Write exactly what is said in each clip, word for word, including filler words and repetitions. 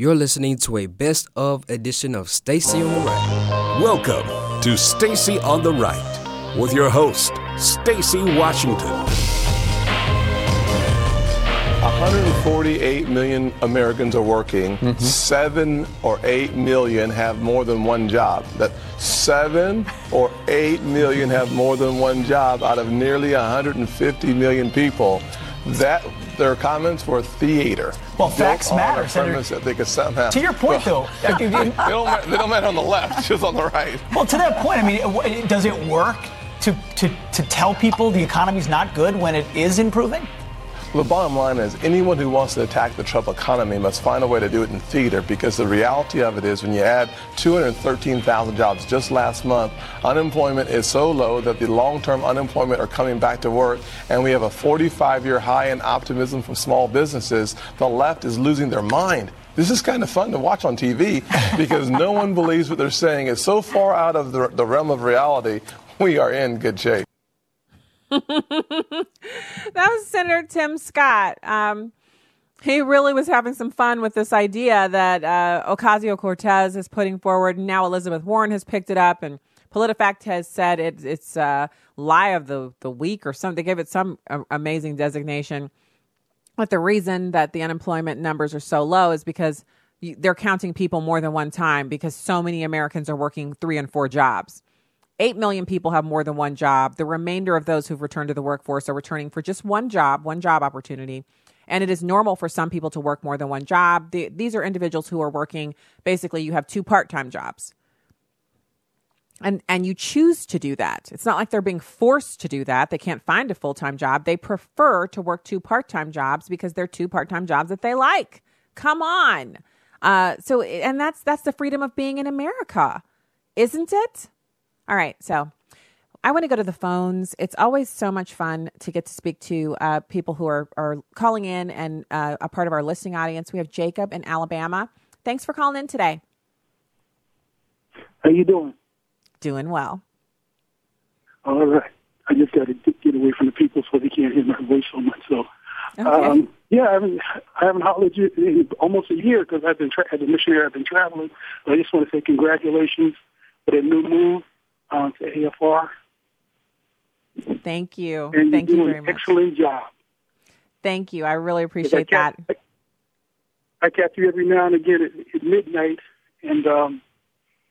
You're listening to a best of edition of Stacey on the Right. Welcome to Stacey on the Right with your host, Stacey Washington. one hundred forty-eight million Americans are working. Mm-hmm. Seven or eight million have more than one job. That seven or eight million have more than one job out of nearly one hundred fifty million people. That their comments were theater. Well, built facts matter, Senator. They could somehow, to your point, well, though, they, don't matter, they don't matter on the left, just on the right. Well, to that point, I mean, does it work to to to tell people the economy's not good when it is improving? Well, the bottom line is anyone who wants to attack the Trump economy must find a way to do it in theater, because the reality of it is when you add two hundred thirteen thousand jobs just last month, unemployment is so low that the long-term unemployment are coming back to work, and we have a forty-five-year high in optimism from small businesses. The left is losing their mind. This is kind of fun to watch on T V because no one believes what they're saying. It's so far out of the, the realm of reality, we are in good shape. That was Senator Tim Scott. Um, he really was having some fun with this idea that uh, Ocasio-Cortez is putting forward. Now Elizabeth Warren has picked it up, and PolitiFact has said it, it's uh, lie of the, the week or something. They gave it some uh, amazing designation. But the reason that the unemployment numbers are so low is because you, they're counting people more than one time, because so many Americans are working three and four jobs. Eight million people have more than one job. The remainder of those who've returned to the workforce are returning for just one job, one job opportunity. And it is normal for some people to work more than one job. The, these are individuals who are working. Basically, you have two part-time jobs. And, and you choose to do that. It's not like they're being forced to do that. They can't find a full-time job. They prefer to work two part-time jobs because they're two part-time jobs that they like. Come on. Uh, so, and that's, that's the freedom of being in America, isn't it? All right, so I want to go to the phones. It's always so much fun to get to speak to uh, people who are, are calling in and uh, a part of our listening audience. We have Jacob in Alabama. Thanks for calling in today. How you doing? Doing well. All right. I just got to get away from the people so they can't hear my voice so much. So, okay. um, yeah, I haven't, I haven't hollered in almost a year because I've been tra- as a missionary. I've been traveling. So I just want to say congratulations for that new move. Um, to A F R. Thank you. And Thank you, you very much. Excellent job. Thank you. I really appreciate I that. I, I catch you every now and again at, at midnight, and um,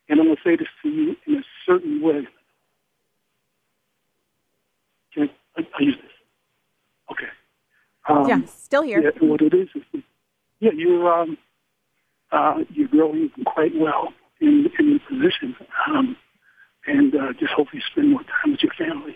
and I'm going to say this to you in a certain way. Can I, I, I use this? Okay. Um, yeah, still here. Yeah, what it is is, yeah, you're um, uh, you're growing quite well in in your position. Um. And uh, just hopefully spend more time with your family.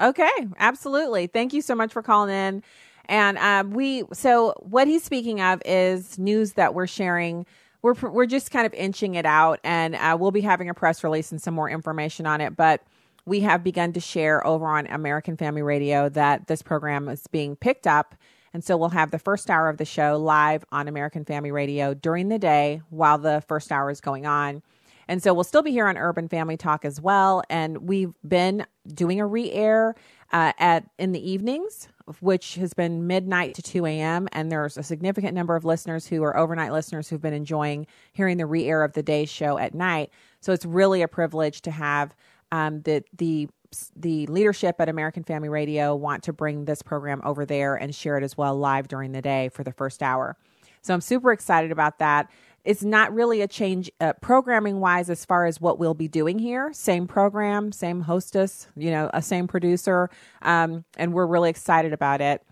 Okay, absolutely. Thank you so much for calling in. And um, we, so what he's speaking of is news that we're sharing. We're we're just kind of inching it out, and uh, we'll be having a press release and some more information on it. But we have begun to share over on American Family Radio that this program is being picked up. And so we'll have the first hour of the show live on American Family Radio during the day while the first hour is going on. And so we'll still be here on Urban Family Talk as well. And we've been doing a re-air uh, at, in the evenings, which has been midnight to two a.m. And there's a significant number of listeners who are overnight listeners who've been enjoying hearing the re-air of the day's show at night. So it's really a privilege to have um, the, the, the leadership at American Family Radio want to bring this program over there and share it as well live during the day for the first hour. So I'm super excited about that. It's not really a change uh, programming-wise as far as what we'll be doing here. Same program, same hostess, you know, a same producer, um, and we're really excited about it.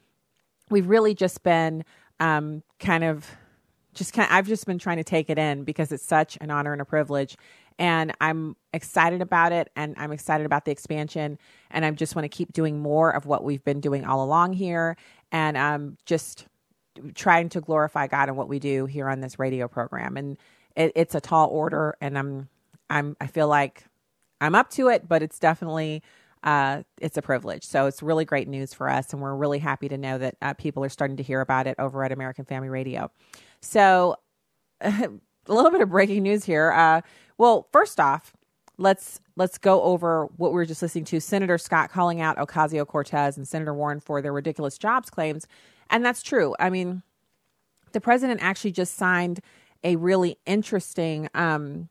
We've really just been um, kind of just kind of, I've just been trying to take it in because it's such an honor and a privilege, and I'm excited about it, and I'm excited about the expansion, and I just want to keep doing more of what we've been doing all along here, and um, just. trying to glorify God in what we do here on this radio program. And it, it's a tall order, and I'm, I'm, I feel like I'm up to it, but it's definitely, uh, it's a privilege. So it's really great news for us. And we're really happy to know that uh, people are starting to hear about it over at American Family Radio. So a little bit of breaking news here. Uh, well, first off, let's, let's go over what we were just listening to. Senator Scott calling out Ocasio-Cortez and Senator Warren for their ridiculous jobs claims. And that's true. I mean, the president actually just signed a really interesting um,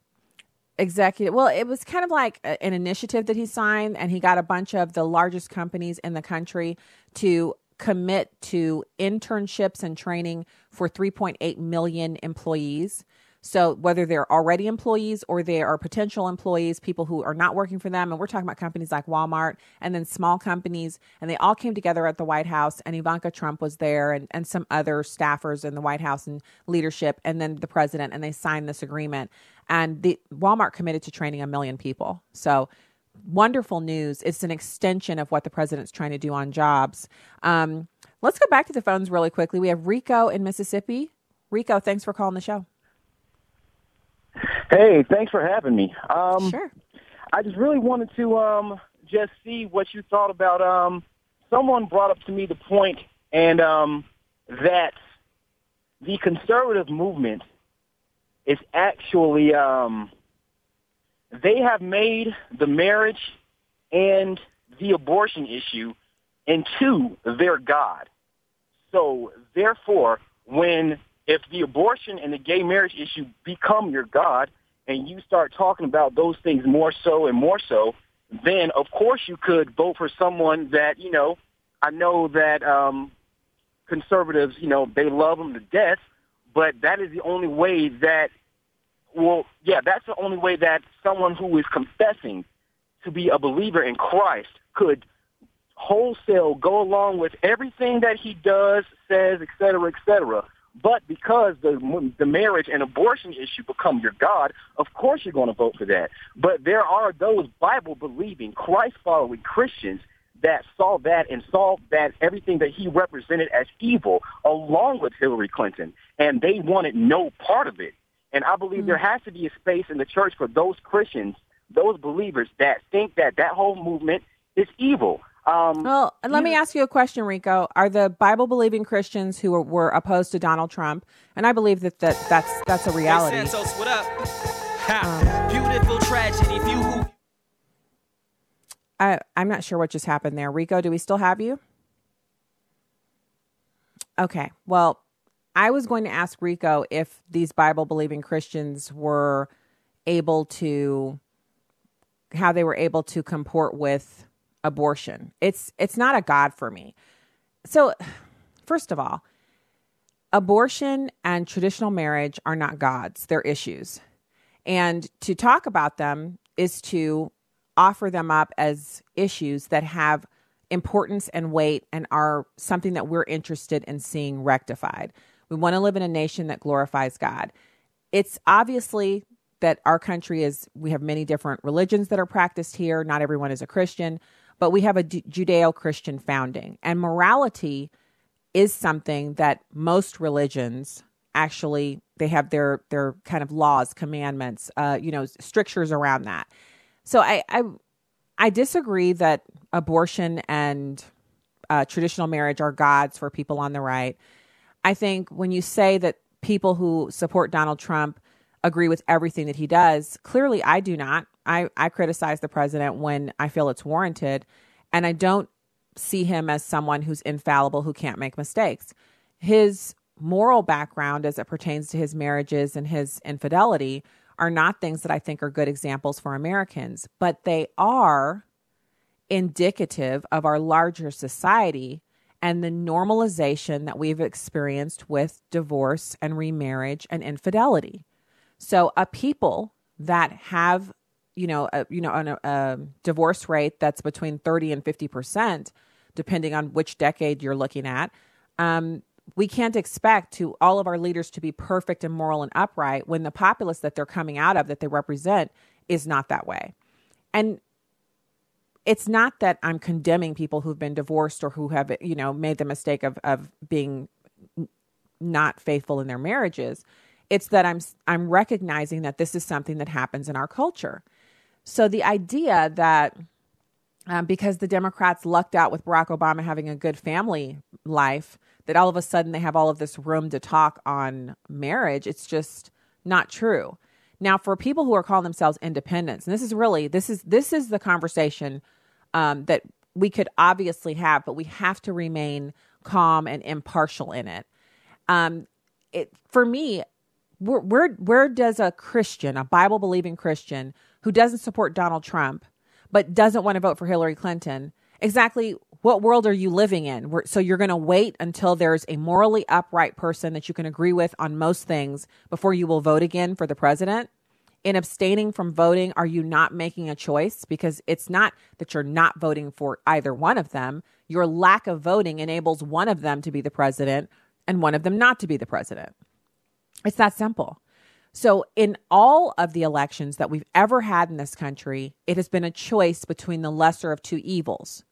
executive. Well, it was kind of like a, an initiative that he signed, and he got a bunch of the largest companies in the country to commit to internships and training for three point eight million employees. So whether they're already employees or they are potential employees, people who are not working for them. And we're talking about companies like Walmart and then small companies. And they all came together at the White House. And Ivanka Trump was there and, and some other staffers in the White House and leadership and then the president. And they signed this agreement. And the Walmart committed to training a million people. So wonderful news. It's an extension of what the president's trying to do on jobs. Um, let's go back to the phones really quickly. We have Rico in Mississippi. Rico, thanks for calling the show. Hey, thanks for having me. Um, sure. I just really wanted to um, just see what you thought about. Um, someone brought up to me the point and um, that the conservative movement is actually um, they have made the marriage and the abortion issue into their God. So therefore, when if the abortion and the gay marriage issue become your God and you start talking about those things more so and more so, then, of course, you could vote for someone that, you know, I know that um, conservatives, you know, they love them to death, but that is the only way that, well, yeah, that's the only way that someone who is confessing to be a believer in Christ could wholesale go along with everything that he does, says, et cetera, et cetera. But because the the marriage and abortion issue become your God, of course you're going to vote for that. But there are those Bible-believing, Christ-following Christians that saw that and saw that everything that he represented as evil along with Hillary Clinton, and they wanted no part of it. And I believe mm-hmm. there has to be a space in the church for those Christians, those believers that think that that whole movement is evil. Um, well, let me ask you a question, Rico. Are the Bible-believing Christians who are, were opposed to Donald Trump, and I believe that, that that's that's a reality. Hey, Santos, what up? Ha. Um, Beautiful tragedy. If you who- I, I'm not sure what just happened there. Rico, do we still have you? Okay, well, I was going to ask Rico if these Bible-believing Christians were able to, how they were able to comport with abortion. It's it's not a God for me. So, first of all, abortion and traditional marriage are not gods. They're issues. And to talk about them is to offer them up as issues that have importance and weight and are something that we're interested in seeing rectified. We want to live in a nation that glorifies God. It's obviously that our country is, we have many different religions that are practiced here. Not everyone is a Christian. But we have a Judeo-Christian founding, and morality is something that most religions actually, they have their their kind of laws, commandments, uh, you know, strictures around that. So I I, I disagree that abortion and uh, traditional marriage are gods for people on the right. I think when you say that people who support Donald Trump agree with everything that he does, clearly I do not. I, I criticize the president when I feel it's warranted, and I don't see him as someone who's infallible, who can't make mistakes. His moral background as it pertains to his marriages and his infidelity are not things that I think are good examples for Americans, but they are indicative of our larger society and the normalization that we've experienced with divorce and remarriage and infidelity. So a people that have you know, a, you know, on a, a divorce rate that's between thirty and fifty percent, depending on which decade you're looking at. Um, we can't expect to all of our leaders to be perfect and moral and upright when the populace that they're coming out of, that they represent, is not that way. And it's not that I'm condemning people who've been divorced or who have, you know, made the mistake of, of being not faithful in their marriages. It's that I'm, I'm recognizing that this is something that happens in our culture. So the idea that um, because the Democrats lucked out with Barack Obama having a good family life, that all of a sudden they have all of this room to talk on marriage, it's just not true. Now, for people who are calling themselves independents, and this is really, this is this is the conversation um, that we could obviously have, but we have to remain calm and impartial in it. Um, it, for me, where, where where does a Christian, a Bible-believing Christian who doesn't support Donald Trump but doesn't want to vote for Hillary Clinton, exactly what world are you living in? Where, so you're going to wait until there's a morally upright person that you can agree with on most things before you will vote again for the president? In abstaining from voting, are you not making a choice? Because it's not that you're not voting for either one of them. Your lack of voting enables one of them to be the president and one of them not to be the president. It's that simple. So in all of the elections that we've ever had in this country, it has been a choice between the lesser of two evils.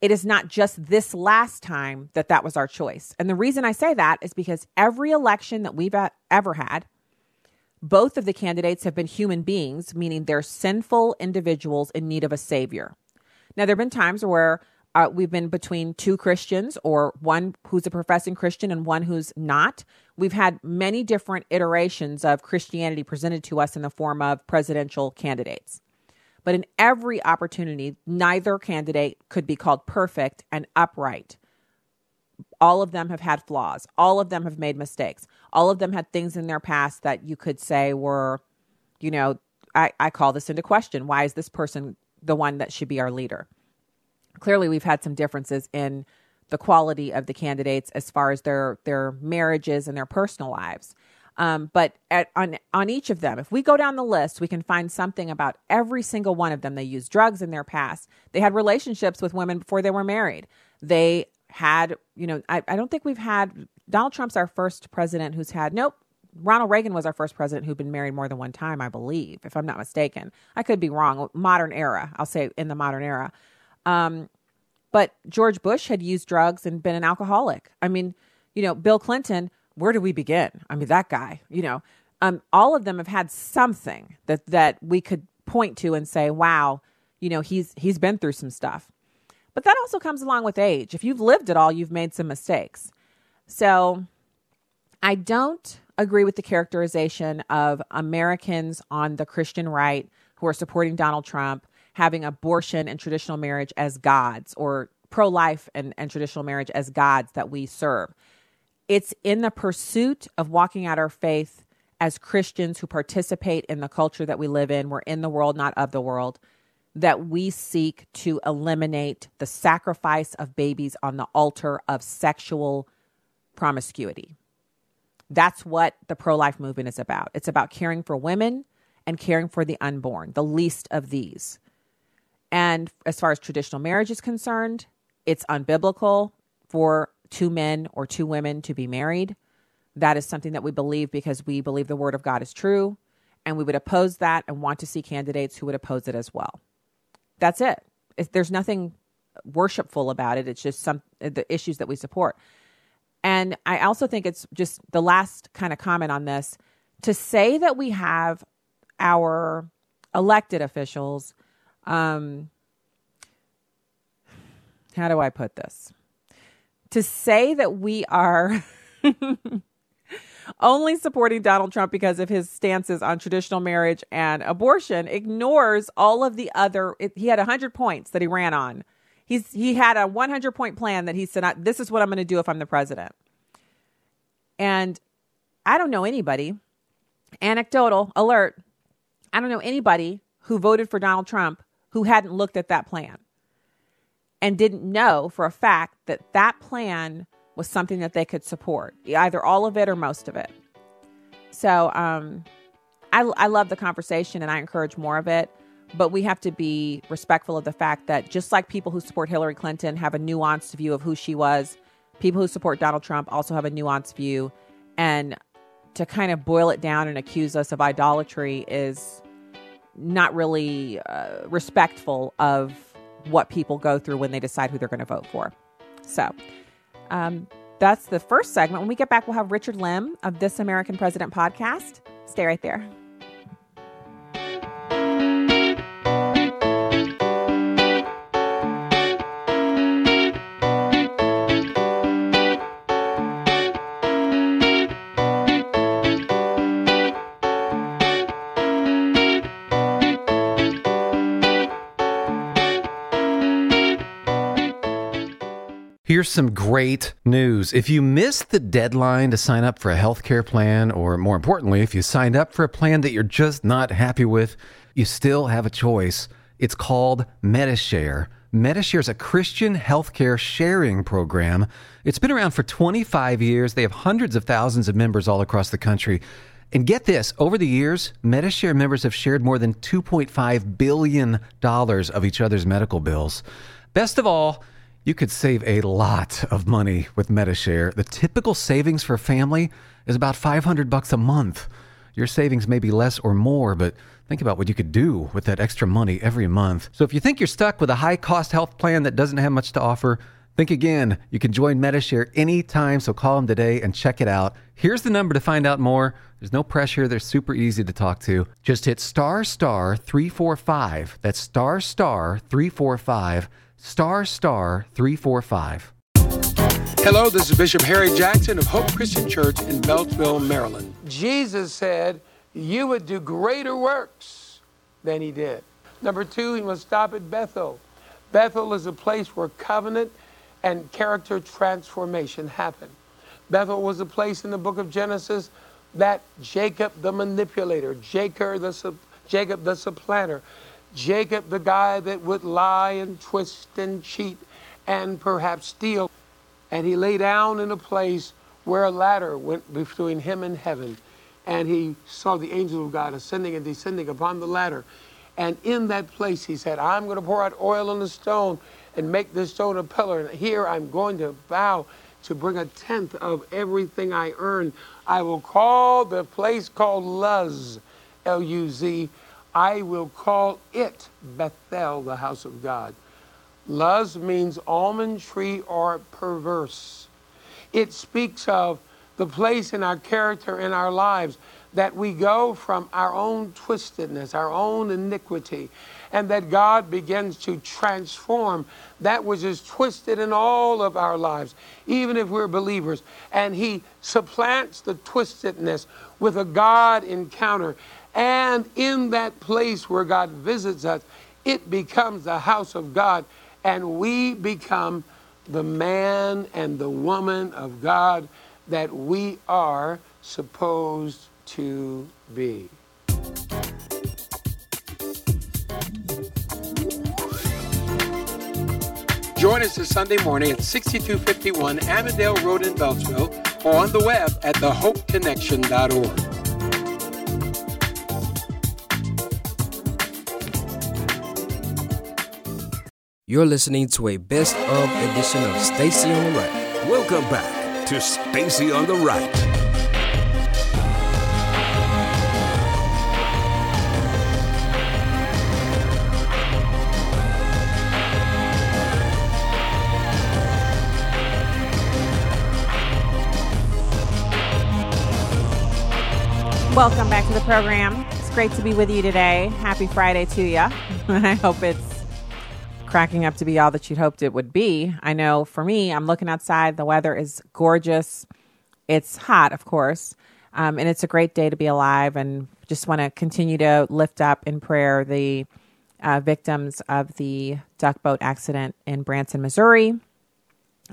It is not just this last time that that was our choice. And the reason I say that is because every election that we've ever had, both of the candidates have been human beings, meaning they're sinful individuals in need of a savior. Now, there have been times where uh, we've been between two Christians, or one who's a professing Christian and one who's not. We've had many different iterations of Christianity presented to us in the form of presidential candidates. But in every opportunity, neither candidate could be called perfect and upright. All of them have had flaws. All of them have made mistakes. All of them had things in their past that you could say were, you know, I, I call this into question. Why is this person the one that should be our leader? Clearly, we've had some differences in the quality of the candidates as far as their their marriages and their personal lives. Um, but at, on, on each of them, if we go down the list, we can find something about every single one of them. They used drugs in their past. They had relationships with women before they were married. They had, you know, I, I don't think we've had, Donald Trump's our first president who's had, nope, Ronald Reagan was our first president who'd been married more than one time, I believe, if I'm not mistaken. I could be wrong. Modern era, I'll say in the modern era. Um, but George Bush had used drugs and been an alcoholic. I mean, you know, Bill Clinton, where do we begin? I mean, that guy, you know, um, all of them have had something that, that we could point to and say, wow, you know, he's, he's been through some stuff. But that also comes along with age. If you've lived it all, you've made some mistakes. So I don't agree with the characterization of Americans on the Christian right who are supporting Donald Trump having abortion and traditional marriage as gods, or pro-life and, and traditional marriage as gods that we serve. It's in the pursuit of walking out our faith as Christians who participate in the culture that we live in. We're in the world, not of the world, that we seek to eliminate the sacrifice of babies on the altar of sexual promiscuity. That's what the pro-life movement is about. It's about caring for women and caring for the unborn, the least of these. And as far as traditional marriage is concerned, it's unbiblical for two men or two women to be married. That is something that we believe because we believe the word of God is true, and we would oppose that and want to see candidates who would oppose it as well. That's it. There's nothing worshipful about it. It's just some the issues that we support. And I also think it's just the last kind of comment on this, to say that we have our elected officials. Um, how do I put this? To say that we are only supporting Donald Trump because of his stances on traditional marriage and abortion ignores all of the other. It, he had one hundred points that he ran on. He's He had a one hundred point plan that he said, this is what I'm going to do if I'm the president. And I don't know anybody, anecdotal alert, I don't know anybody who voted for Donald Trump who hadn't looked at that plan and didn't know for a fact that that plan was something that they could support, either all of it or most of it. So um, I, I love the conversation and I encourage more of it, but we have to be respectful of the fact that just like people who support Hillary Clinton have a nuanced view of who she was, people who support Donald Trump also have a nuanced view. And to kind of boil it down and accuse us of idolatry is not really uh, respectful of what people go through when they decide who they're going to vote for. So um, that's the first segment. When we get back, we'll have Richard Lim of This American President podcast. Stay right there. Here's some great news. If you missed the deadline to sign up for a healthcare plan, or more importantly, if you signed up for a plan that you're just not happy with, you still have a choice. It's called MediShare. MediShare is a Christian healthcare sharing program. It's been around for twenty-five years. They have hundreds of thousands of members all across the country. And get this, over the years, MediShare members have shared more than two point five billion dollars of each other's medical bills. Best of all, you could save a lot of money with MediShare. The typical savings for a family is about five hundred bucks a month. Your savings may be less or more, but think about what you could do with that extra money every month. So if you think you're stuck with a high-cost health plan that doesn't have much to offer, think again. You can join MediShare anytime, so call them today and check it out. Here's the number to find out more. There's no pressure. They're super easy to talk to. Just hit star star three four five. That's star star three four five. Star star three four five. Hello, this is Bishop Harry Jackson of Hope Christian Church in Beltsville, Maryland. Jesus said you would do greater works than he did. Number two, he must stop at Bethel. Bethel is a place where covenant and character transformation happened. Bethel was a place in the book of Genesis that Jacob the manipulator, Jacob the, Jacob the supplanter, Jacob the guy that would lie and twist and cheat and perhaps steal, and he lay down in a place where a ladder went between him and heaven. And he saw the angel of God ascending and descending upon the ladder. And in that place, he said, I'm going to pour out oil on the stone and make this stone a pillar. And here I'm going to vow to bring a tenth of everything I earn. I will call the place called Luz, L U Z. I will call it Bethel, the house of God. Luz means almond tree or perverse. It speaks of the place in our character, in our lives, that we go from our own twistedness, our own iniquity, and that God begins to transform that which is twisted in all of our lives, even if we're believers. And he supplants the twistedness with a God encounter. And in that place where God visits us, it becomes the house of God, and we become the man and the woman of God that we are supposed to be. Join us this Sunday morning at sixty-two fifty-one Annandale Road in Beltsville or on the web at the hope connection dot org. You're listening to a best of edition of Stacey on the Right. Welcome back to Stacey on the Right. Welcome back to the program. It's great to be with you today. Happy Friday to you. I hope it's cracking up to be all that you'd hoped it would be. I know for me, I'm looking outside. The weather is gorgeous. It's hot, of course, um, and it's a great day to be alive. And just want to continue to lift up in prayer the uh, victims of the duck boat accident in Branson, Missouri.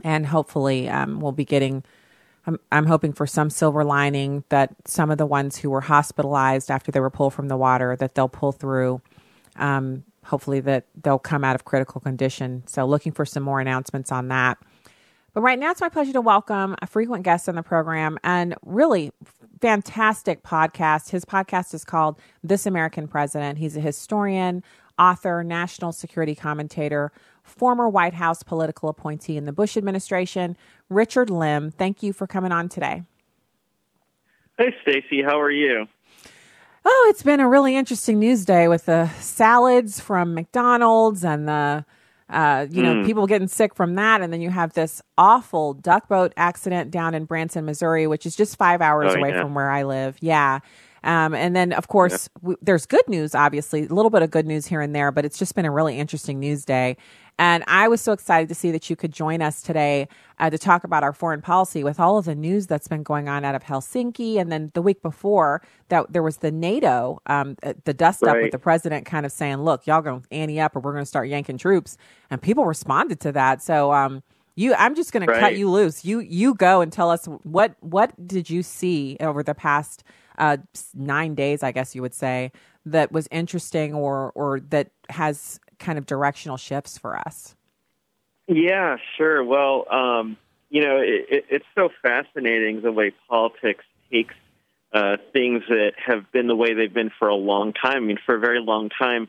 And hopefully um, we'll be getting, I'm, I'm hoping for some silver lining that some of the ones who were hospitalized after they were pulled from the water, that they'll pull through. Um Hopefully that they'll come out of critical condition. So looking for some more announcements on that. But right now, it's my pleasure to welcome a frequent guest on the program and really fantastic podcast. His podcast is called This American President. He's a historian, author, national security commentator, former White House political appointee in the Bush administration, Richard Lim. Thank you for coming on today. Hey, Stacey. How are you? Oh, it's been a really interesting news day with the salads from McDonald's and the, uh, you know, mm. people getting sick from that. And then you have this awful duck boat accident down in Branson, Missouri, which is just five hours oh, away yeah. from where I live. Yeah. Um, and then, of course, yeah. we, there's good news, obviously, a little bit of good news here and there, but it's just been a really interesting news day. And I was so excited to see that you could join us today uh, to talk about our foreign policy with all of the news that's been going on out of Helsinki. And then the week before that, there was the NATO, um, the dust up right. with the president kind of saying, look, y'all going to ante up or we're going to start yanking troops. And people responded to that. So um, You, I'm just going right. to cut you loose. You you go and tell us what what did you see over the past uh, nine days, I guess you would say, that was interesting or or that has kind of directional shifts for us. Yeah, sure. Well, um, you know, it, it, it's so fascinating the way politics takes uh, things that have been the way they've been for a long time. I mean, for a very long time,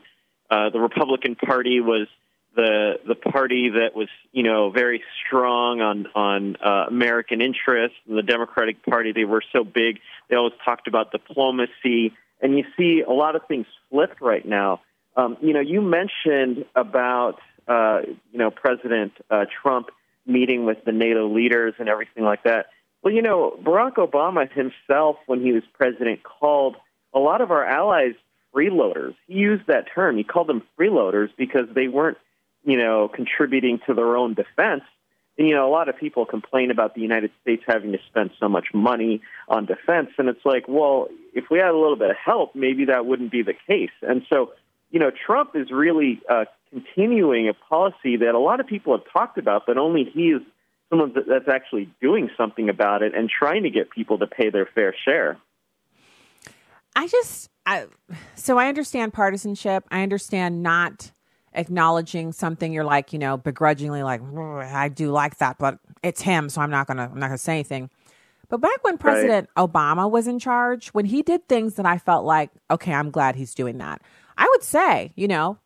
uh, the Republican Party was the the party that was, you know, very strong on on uh, American interests, and the Democratic Party, they were so big. They always talked about diplomacy, and you see a lot of things flipped right now. Um, you know, you mentioned about, uh, you know, President uh, Trump meeting with the NATO leaders and everything like that. Well, you know, Barack Obama himself, when he was president, called a lot of our allies freeloaders. He used that term. He called them freeloaders because they weren't, you know, contributing to their own defense. And, you know, a lot of people complain about the United States having to spend so much money on defense. And it's like, well, if we had a little bit of help, maybe that wouldn't be the case. And so, you know, Trump is really uh, continuing a policy that a lot of people have talked about, but only he is someone that's actually doing something about it and trying to get people to pay their fair share. I just, I, so I understand partisanship. I understand not acknowledging something you're like, you know, begrudgingly like, I do like that, but it's him, so I'm not going to, I'm not going to say anything. But back when President right. Obama was in charge, when he did things that I felt like, okay, I'm glad he's doing that. I would say, you know,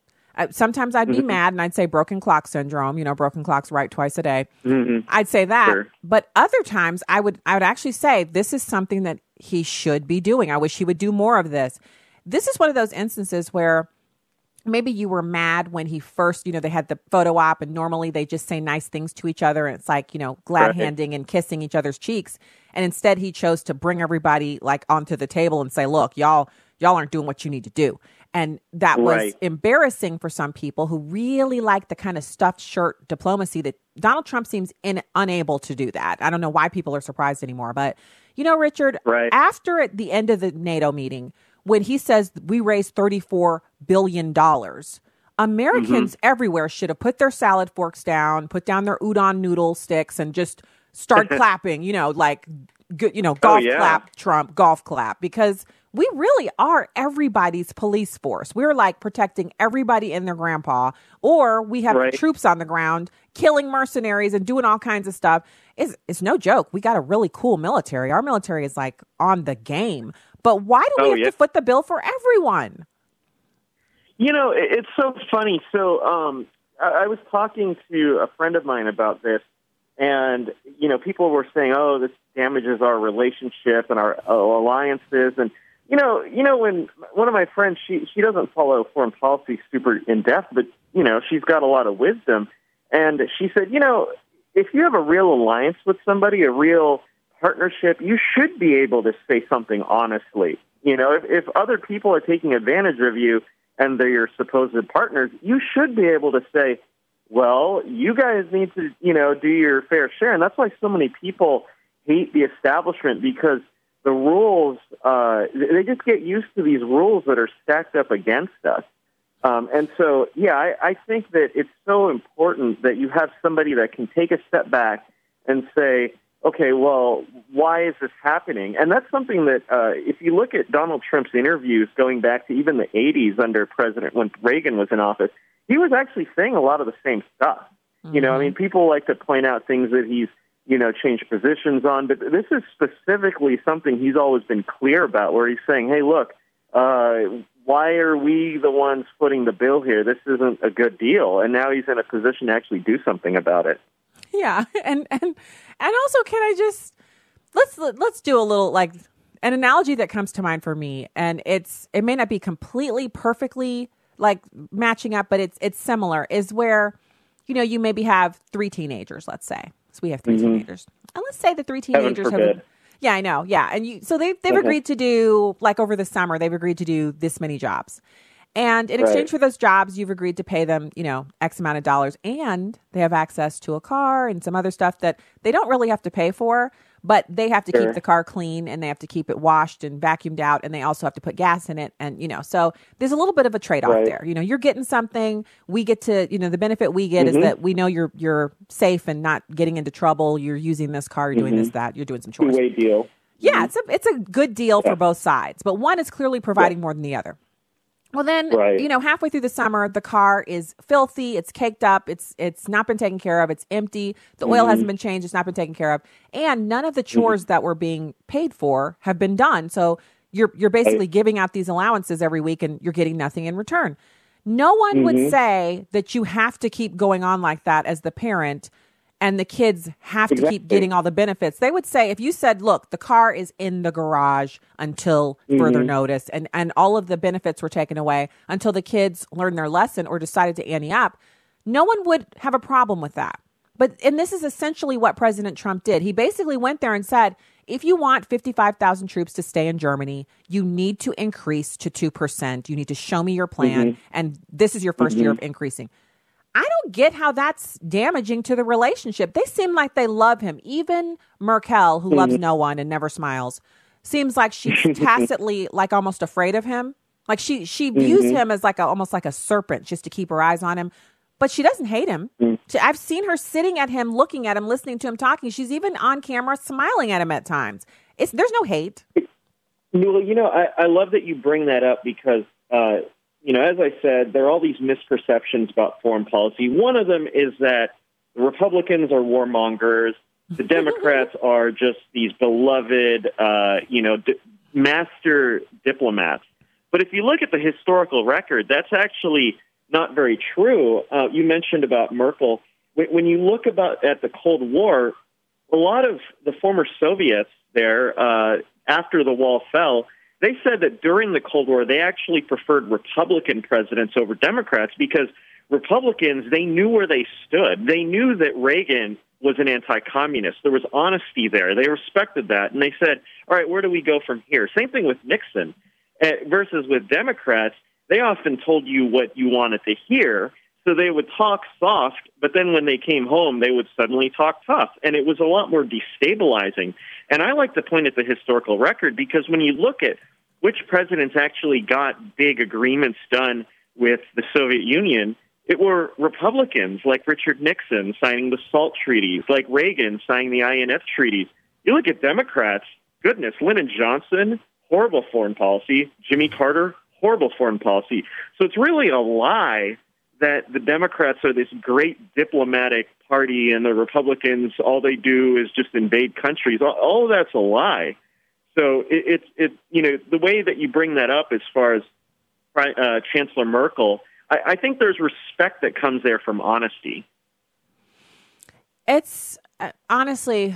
sometimes I'd be mm-hmm. mad and I'd say broken clock syndrome, you know, broken clocks right twice a day. Mm-hmm. I'd say that. Sure. But other times I would I would actually say this is something that he should be doing. I wish he would do more of this. This is one of those instances where maybe you were mad when he first, you know, they had the photo op and normally they just say nice things to each other. And it's like, you know, glad handing right. and kissing each other's cheeks. And instead he chose to bring everybody like onto the table and say, look, y'all, y'all aren't doing what you need to do. And that was right. embarrassing for some people who really like the kind of stuffed shirt diplomacy that Donald Trump seems in, unable to do that. I don't know why people are surprised anymore. But, you know, Richard, right. after at the end of the NATO meeting, when he says we raised thirty-four billion dollars, Americans mm-hmm. everywhere should have put their salad forks down, put down their udon noodle sticks and just start clapping, you know, like, you know, golf oh, yeah. clap, Trump, golf clap, because we really are everybody's police force. We're like protecting everybody and their grandpa, or we have right. troops on the ground killing mercenaries and doing all kinds of stuff. It's, it's no joke. We got a really cool military. Our military is like on the game. But why do we oh, have yeah. to foot the bill for everyone? You know, it's so funny. So um, I was talking to a friend of mine about this. And, you know, people were saying, oh, this damages our relationship and our uh, alliances. And, you know, you know, when one of my friends, she, she doesn't follow foreign policy super in depth, but, you know, she's got a lot of wisdom. And she said, you know, if you have a real alliance with somebody, a real partnership, you should be able to say something honestly. You know, if, if other people are taking advantage of you and they're your supposed partners, you should be able to say, well, you guys need to, you know, do your fair share. And that's why so many people hate the establishment, because the rules, uh, they just get used to these rules that are stacked up against us. Um, and so, yeah, I, I think that it's so important that you have somebody that can take a step back and say, okay, well, why is this happening? And that's something that uh, if you look at Donald Trump's interviews going back to even the eighties under President, when Reagan was in office, he was actually saying a lot of the same stuff. Mm-hmm. You know, I mean, people like to point out things that he's, you know, changed positions on, but this is specifically something he's always been clear about, where he's saying, hey, look, uh, why are we the ones footing the bill here? This isn't a good deal. And now he's in a position to actually do something about it. Yeah. And, and, and also, can I just, let's, let's do a little, like, an analogy that comes to mind for me. And it's, it may not be completely perfectly like matching up, but it's it's similar, is where, you know, you maybe have three teenagers, let's say. So we have three mm-hmm. teenagers. And let's say the three teenagers have Yeah, I know. Yeah. And you so they they've okay. agreed to do, like, over the summer, they've agreed to do this many jobs. And in right. exchange for those jobs, you've agreed to pay them, you know, X amount of dollars, and they have access to a car and some other stuff that they don't really have to pay for. But they have to sure. keep the car clean, and they have to keep it washed and vacuumed out, and they also have to put gas in it. And, you know, so there's a little bit of a trade-off right. there. You know, you're getting something. We get to, you know, the benefit we get mm-hmm. is that we know you're you're safe and not getting into trouble. You're using this car. You're mm-hmm. doing this, that. You're doing some chores. Two-way deal. Yeah, it's a, it's a good deal yeah. for both sides. But one is clearly providing yeah. more than the other. Well, then, right. you know, halfway through the summer, the car is filthy. It's caked up. It's it's not been taken care of. It's empty. The mm-hmm. oil hasn't been changed. It's not been taken care of. And none of the chores mm-hmm. that were being paid for have been done. So you're you're basically right. giving out these allowances every week, and you're getting nothing in return. No one mm-hmm. would say that you have to keep going on like that as the parent, and the kids have exactly. to keep getting all the benefits. They would say, if you said, look, the car is in the garage until mm-hmm. further notice, and, and all of the benefits were taken away until the kids learned their lesson or decided to ante up, no one would have a problem with that. But and this is essentially what President Trump did. He basically went there and said, if you want fifty-five thousand troops to stay in Germany, you need to increase to two percent. You need to show me your plan. Mm-hmm. And this is your first mm-hmm. year of increasing. I don't get how that's damaging to the relationship. They seem like they love him. Even Merkel, who mm-hmm. loves no one and never smiles, seems like she's tacitly, like, almost afraid of him. Like she she mm-hmm. views him as like a, almost like a serpent, just to keep her eyes on him. But she doesn't hate him. Mm-hmm. She, I've seen her sitting at him, looking at him, listening to him talking. She's even on camera smiling at him at times. It's there's no hate. Well, you know, I, I love that you bring that up because. Uh, You know, as I said, there are all these misperceptions about foreign policy. One of them is that the Republicans are warmongers. The Democrats are just these beloved, uh, you know, di- master diplomats. But if you look at the historical record, that's actually not very true. Uh, you mentioned about Merkel. When you look about at the Cold War, a lot of the former Soviets there, uh, after the wall fell, they said that during the Cold War, they actually preferred Republican presidents over Democrats because Republicans, they knew where they stood. They knew that Reagan was an anti-communist. There was honesty there. They respected that. And they said, all right, where do we go from here? Same thing with Nixon uh, versus with Democrats. They often told you what you wanted to hear. So they would talk soft, but then when they came home, they would suddenly talk tough. And it was a lot more destabilizing. And I like to point at the historical record because when you look at which presidents actually got big agreements done with the Soviet Union, it were Republicans like Richard Nixon signing the SALT treaties, like Reagan signing the I N F treaties. You look at Democrats, goodness, Lyndon Johnson, horrible foreign policy. Jimmy Carter, horrible foreign policy. So it's really a lie that the Democrats are this great diplomatic party and the Republicans, all they do is just invade countries. All, all of that's a lie. So it's, it, it, you know, the way that you bring that up as far as uh, Chancellor Merkel, I, I think there's respect that comes there from honesty. It's uh, honestly,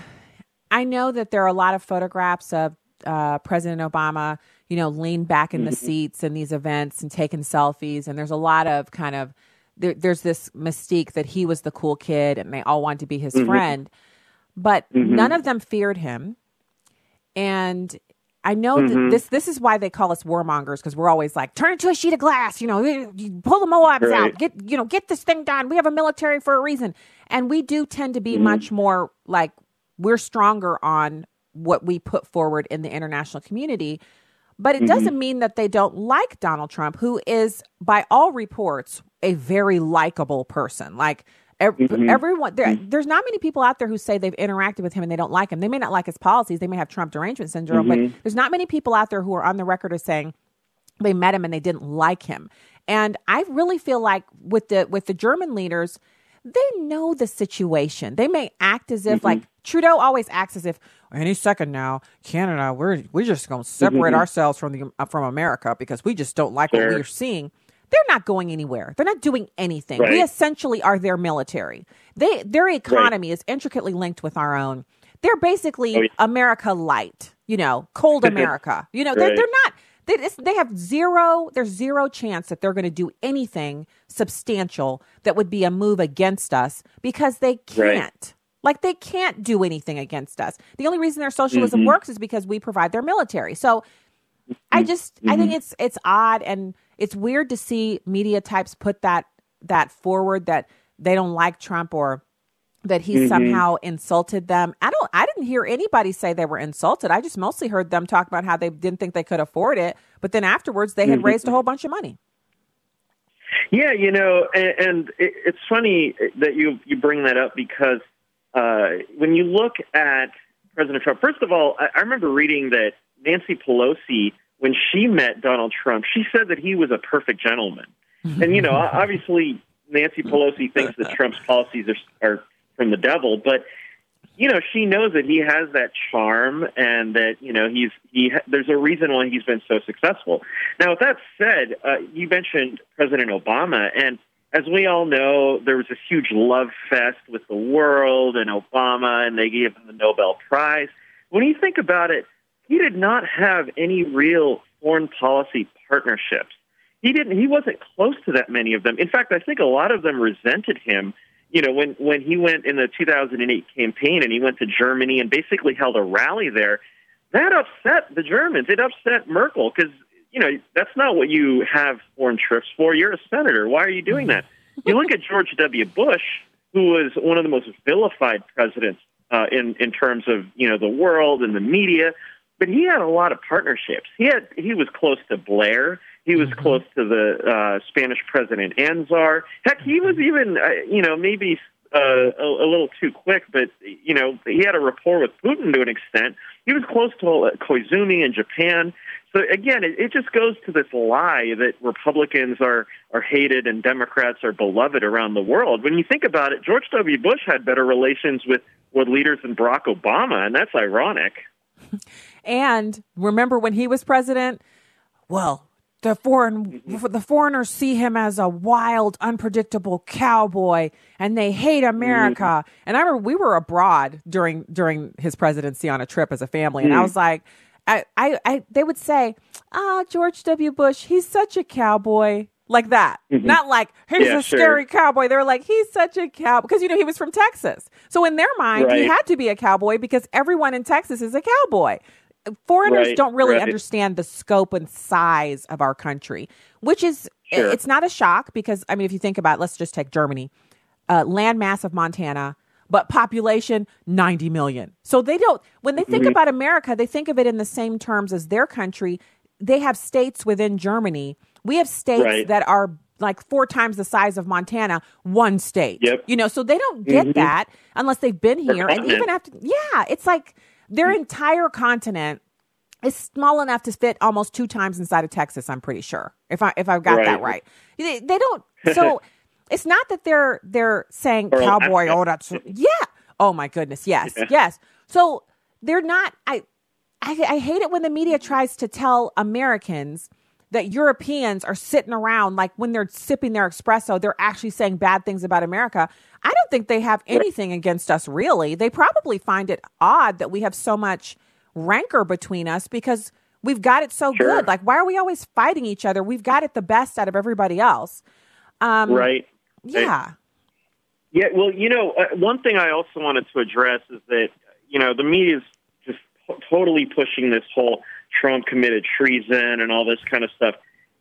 I know that there are a lot of photographs of uh, President Obama, you know, leaned back in the mm-hmm. seats in these events and taking selfies. And there's a lot of kind of, there, there's this mystique that he was the cool kid and they all wanted to be his mm-hmm. friend, but mm-hmm. none of them feared him. And I know mm-hmm. that this this is why they call us warmongers, because we're always like, turn into a sheet of glass, you know, you pull the Moabs right. out, get, you know, get this thing done. We have a military for a reason. And we do tend to be mm-hmm. much more like we're stronger on what we put forward in the international community. But it mm-hmm. doesn't mean that they don't like Donald Trump, who is, by all reports, a very likable person. Like every, mm-hmm. everyone, there, mm-hmm. there's not many people out there who say they've interacted with him and they don't like him. They may not like his policies. They may have Trump derangement syndrome, mm-hmm. but there's not many people out there who are on the record as saying they met him and they didn't like him. And I really feel like with the with the German leaders, they know the situation. They may act as if mm-hmm. like Trudeau always acts as if any second now, Canada, we're we're just going to separate mm-hmm. ourselves from the uh, from America because we just don't like sure. what we're seeing. They're not going anywhere. They're not doing anything. Right. We essentially are their military. They their economy right. is intricately linked with our own. They're basically oh, yeah. America light, you know, cold America. You know, right. they're, they're not. They, they have zero. There's zero chance that they're going to do anything substantial that would be a move against us because they can't. Right. Like, they can't do anything against us. The only reason their socialism mm-hmm. works is because we provide their military. So I just, mm-hmm. I think it's it's odd and it's weird to see media types put that that forward, that they don't like Trump or that he mm-hmm. somehow insulted them. I don't, I didn't hear anybody say they were insulted. I just mostly heard them talk about how they didn't think they could afford it. But then afterwards, they had mm-hmm. raised a whole bunch of money. Yeah, you know, and, and it, it's funny that you you bring that up because uh, when you look at President Trump, first of all, I, I remember reading that Nancy Pelosi, when she met Donald Trump, she said that he was a perfect gentleman. And, you know, obviously Nancy Pelosi thinks that Trump's policies are, are from the devil, but, you know, she knows that he has that charm and that, you know, he's he. there's a reason why he's been so successful. Now, with that said, uh, you mentioned President Obama, and as we all know, there was this huge love fest with the world and Obama, and they gave him the Nobel Prize. When you think about it, he did not have any real foreign policy partnerships. He didn't. He wasn't close to that many of them. In fact, I think a lot of them resented him. You know, when, when he went in the two thousand eight campaign and he went to Germany and basically held a rally there, that upset the Germans. It upset Merkel because, you know, that's not what you have foreign trips for. You're a senator. Why are you doing that? You look at George W. Bush, who was one of the most vilified presidents uh, in, in terms of, you know, the world and the media. But he had a lot of partnerships. He had he was close to Blair. He was mm-hmm. close to the uh, Spanish president Anzar. Heck, he was even, uh, you know, maybe uh, a, a little too quick, but, you know, he had a rapport with Putin to an extent. He was close to uh, Koizumi in Japan. So, again, it, it just goes to this lie that Republicans are, are hated and Democrats are beloved around the world. When you think about it, George W. Bush had better relations with, with leaders than Barack Obama, and that's ironic. And remember when he was president? Well, The foreign, the foreigners see him as a wild, unpredictable cowboy, and they hate America. Mm-hmm. And I remember we were abroad during during his presidency on a trip as a family, and mm-hmm. I was like, I, I, I, they would say, "Ah, oh, George W. Bush, he's such a cowboy," like that, mm-hmm. not like he's yeah, a sure. scary cowboy. They were like, "He's such a cowboy," because you know he was from Texas, so in their mind right. he had to be a cowboy because everyone in Texas is a cowboy. Foreigners right, don't really right. understand the scope and size of our country, which is, sure. it's not a shock because, I mean, if you think about it, let's just take Germany, uh, landmass of Montana, but population ninety million. So they don't, when they think mm-hmm. about America, they think of it in the same terms as their country. They have states within Germany. We have states right. that are like four times the size of Montana, one state, yep. you know, so they don't get mm-hmm. that unless they've been here. And even after, yeah, it's like, their entire continent is small enough to fit almost two times inside of Texas, I'm pretty sure, if I if I've got right. that right. They, they don't. So it's not that they're they're saying or cowboy. Oh, that's yeah. Oh my goodness, yes, yeah. yes. So they're not. I, I I hate it when the media tries to tell Americans that Europeans are sitting around, like when they're sipping their espresso, they're actually saying bad things about America. I don't think they have anything against us, really. They probably find it odd that we have so much rancor between us because we've got it so sure. good. Like, why are we always fighting each other? We've got it the best out of everybody else. Um, right. Yeah. Yeah, well, you know, uh, one thing I also wanted to address is that, you know, the media is just t- totally pushing this whole Trump committed treason and all this kind of stuff.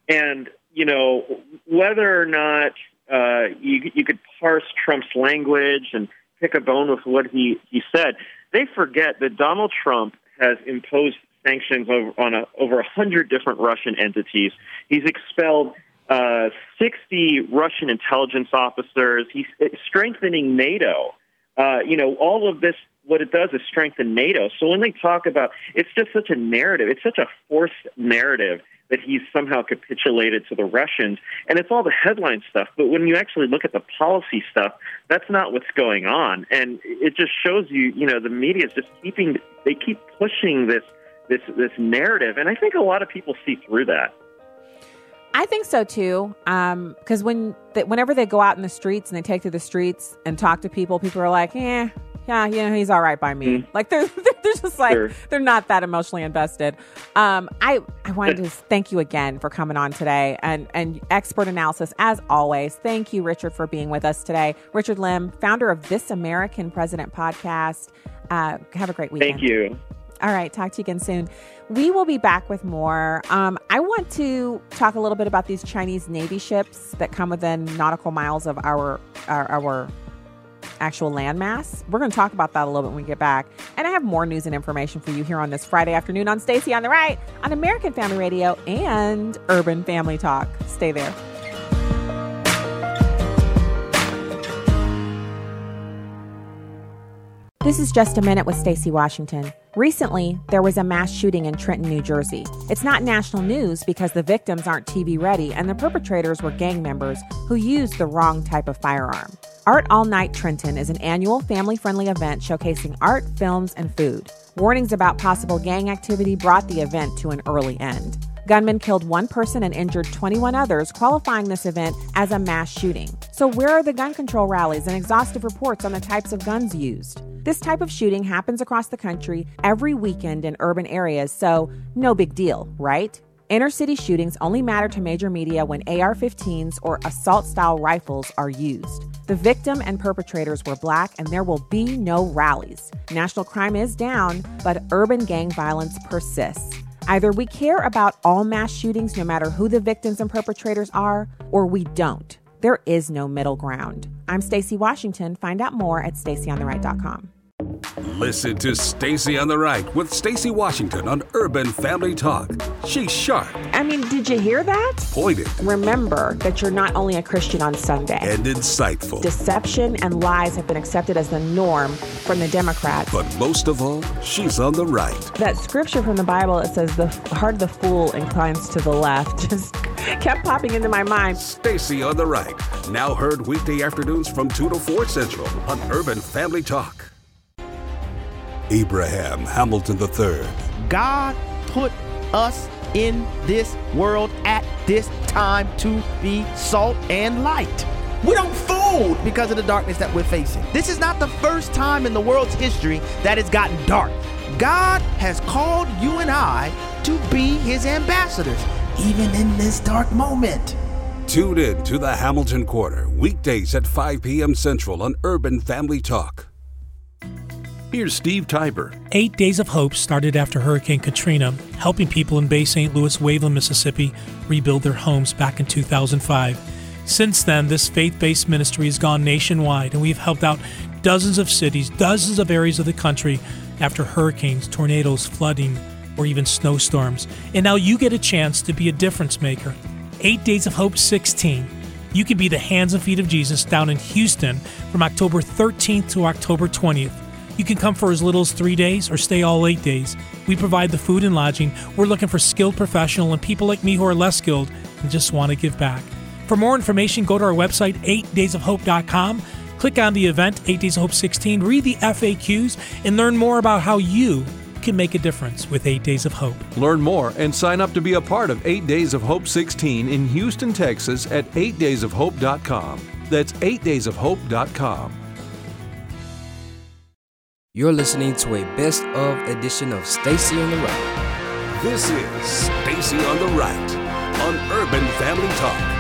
And, you know, whether or not uh, you, you could parse Trump's language and pick a bone with what he, he said, they forget that Donald Trump has imposed sanctions over, on a, over one hundred different Russian entities. He's expelled uh, sixty Russian intelligence officers. He's strengthening NATO. Uh, you know, all of this, what it does is strengthen NATO. So when they talk about, it's just such a narrative. It's such a forced narrative that he's somehow capitulated to the Russians. And it's all the headline stuff. But when you actually look at the policy stuff, that's not what's going on. And it just shows you, you know, the media is just keeping, they keep pushing this, this, this narrative. And I think a lot of people see through that. I think so, too, because um, when they, whenever they go out in the streets and they take to the streets and talk to people, people are like, eh, yeah, you know, he's all right by me. Mm. Like, they're, they're just like, sure. they're not that emotionally invested. Um, I, I wanted to thank you again for coming on today and, and expert analysis, as always. Thank you, Richard, for being with us today. Richard Lim, founder of This American President podcast. Uh, have a great weekend. Thank you. All right. Talk to you again soon. We will be back with more. Um, I want to talk a little bit about these Chinese Navy ships that come within nautical miles of our our, our actual landmass. We're going to talk about that a little bit when we get back. And I have more news and information for you here on this Friday afternoon on Stacey on the Right on American Family Radio and Urban Family Talk. Stay there. This is Just a Minute with Stacey Washington. Recently, there was a mass shooting in Trenton, New Jersey. It's not national news because the victims aren't T V ready and the perpetrators were gang members who used the wrong type of firearm. Art All Night Trenton is an annual family-friendly event showcasing art, films, and food. Warnings about possible gang activity brought the event to an early end. Gunmen killed one person and injured twenty-one others, qualifying this event as a mass shooting. So where are the gun control rallies and exhaustive reports on the types of guns used? This type of shooting happens across the country every weekend in urban areas, so no big deal, right? Inner-city shootings only matter to major media when A R fifteens or assault-style rifles are used. The victim and perpetrators were Black, and there will be no rallies. National crime is down, but urban gang violence persists. Either we care about all mass shootings, no matter who the victims and perpetrators are, or we don't. There is no middle ground. I'm Stacey Washington. Find out more at Stacey on the Right dot com. Listen to Stacey on the Right with Stacey Washington on Urban Family Talk. She's sharp. I mean, did you hear that? Pointed. Remember that you're not only a Christian on Sunday. And insightful. Deception and lies have been accepted as the norm from the Democrats. But most of all, she's on the right. That scripture from the Bible that says the heart of the fool inclines to the left just kept popping into my mind. Stacey on the Right. Now heard weekday afternoons from two to four Central on Urban Family Talk. Abraham Hamilton the third. God put us in this world at this time to be salt and light. We don't fold because of the darkness that we're facing. This is not the first time in the world's history that it's gotten dark. God has called you and I to be his ambassadors, even in this dark moment. Tune in to the Hamilton Quarter, weekdays at five p.m. Central on Urban Family Talk. Here's Steve Tiber. Eight Days of Hope started after Hurricane Katrina, helping people in Bay Saint Louis, Waveland, Mississippi, rebuild their homes back in two thousand five. Since then, this faith-based ministry has gone nationwide, and we've helped out dozens of cities, dozens of areas of the country after hurricanes, tornadoes, flooding, or even snowstorms. And now you get a chance to be a difference maker. Eight Days of Hope sixteen. You can be the hands and feet of Jesus down in Houston from October thirteenth to October twentieth. You can come for as little as three days or stay all eight days. We provide the food and lodging. We're looking for skilled professionals and people like me who are less skilled and just want to give back. For more information, go to our website, eight days of hope dot com. Click on the event, eight days of hope sixteen, read the F A Qs, and learn more about how you can make a difference with Eight Days of Hope. Learn more and sign up to be a part of Eight Days of Hope sixteen in Houston, Texas at eight days of hope dot com. That's eight days of hope dot com. You're listening to a best of edition of Stacey on the Right. This is Stacey on the Right on Urban Family Talk.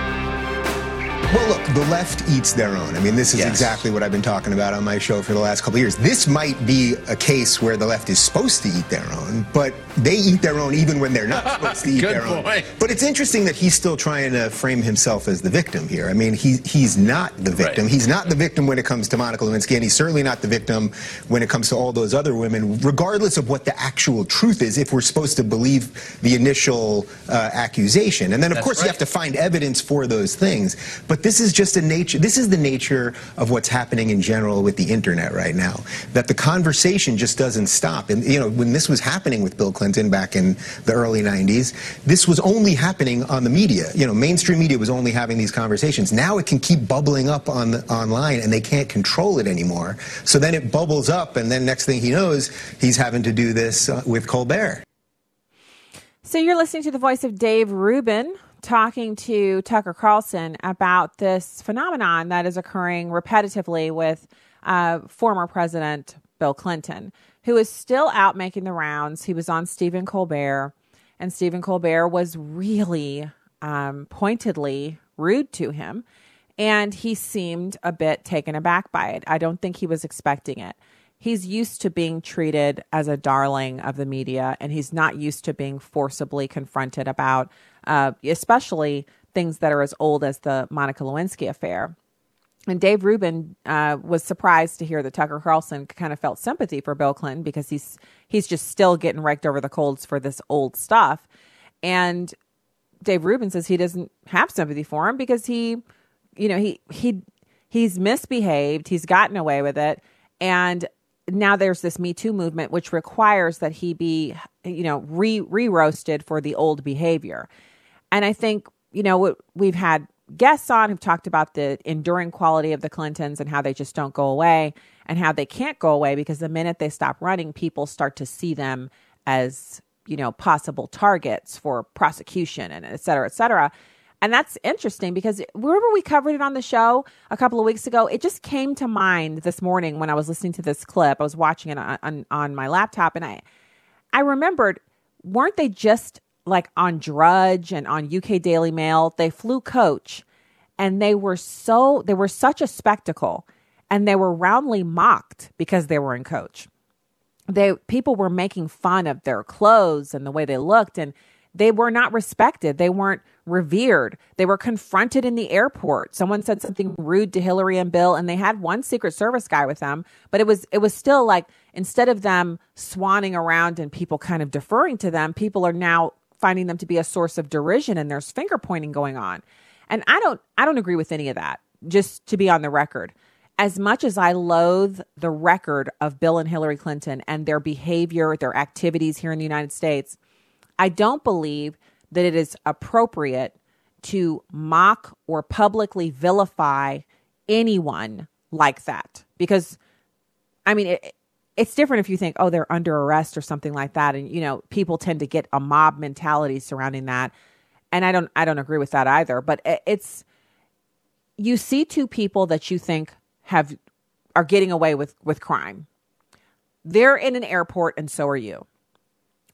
Well, look, the left eats their own. I mean, this is yes. exactly what I've been talking about on my show for the last couple of years. This might be a case where the left is supposed to eat their own, but they eat their own even when they're not supposed to eat Good their boy. Own. But it's interesting that he's still trying to frame himself as the victim here. I mean, he he's not the victim. Right. He's not the victim when it comes to Monica Lewinsky, and he's certainly not the victim when it comes to all those other women, regardless of what the actual truth is, if we're supposed to believe the initial uh, accusation. And then, of That's course, right. you have to find evidence for those things. But this is just a nature. This is the nature of what's happening in general with the internet right now, that the conversation just doesn't stop. And, you know, when this was happening with Bill Clinton, back in the early nineties, this was only happening on the media. You know, mainstream media was only having these conversations. Now it can keep bubbling up on the, online, and they can't control it anymore. So then it bubbles up, and then next thing he knows, he's having to do this uh, with Colbert. So you're listening to the voice of Dave Rubin talking to Tucker Carlson about this phenomenon that is occurring repetitively with uh, former President Bill Clinton, who is still out making the rounds. He was on Stephen Colbert, and Stephen Colbert was really um, pointedly rude to him, and he seemed a bit taken aback by it. I don't think he was expecting it. He's used to being treated as a darling of the media, and he's not used to being forcibly confronted about, uh, especially things that are as old as the Monica Lewinsky affair. And Dave Rubin uh, was surprised to hear that Tucker Carlson kind of felt sympathy for Bill Clinton because he's he's just still getting raked over the coals for this old stuff. And Dave Rubin says he doesn't have sympathy for him because he, you know, he he he's misbehaved. He's gotten away with it. And now there's this Me Too movement, which requires that he be, you know, re re-roasted for the old behavior. And I think, you know, we've had guests on who've talked about the enduring quality of the Clintons and how they just don't go away and how they can't go away because the minute they stop running, people start to see them as, you know, possible targets for prosecution and et cetera, et cetera. And that's interesting because remember we covered it on the show a couple of weeks ago. It just came to mind this morning when I was listening to this clip. I was watching it on, on, on my laptop and I, I remembered, weren't they just like on Drudge and on U K Daily Mail, they flew coach and they were so, they were such a spectacle and they were roundly mocked because they were in coach. They, people were making fun of their clothes and the way they looked and they were not respected. They weren't revered. They were confronted in the airport. Someone said something rude to Hillary and Bill and they had one Secret Service guy with them, but it was, it was still like, instead of them swanning around and people kind of deferring to them, people are now finding them to be a source of derision and there's finger pointing going on. And I don't, I don't agree with any of that, just to be on the record. As much as I loathe the record of Bill and Hillary Clinton and their behavior, their activities here in the United States, I don't believe that it is appropriate to mock or publicly vilify anyone like that. Because, I mean, it, it's different if you think, oh, they're under arrest or something like that. And, you know, people tend to get a mob mentality surrounding that. And I don't I don't agree with that either. But it's, you see two people that you think have are getting away with, with crime. They're in an airport and so are you.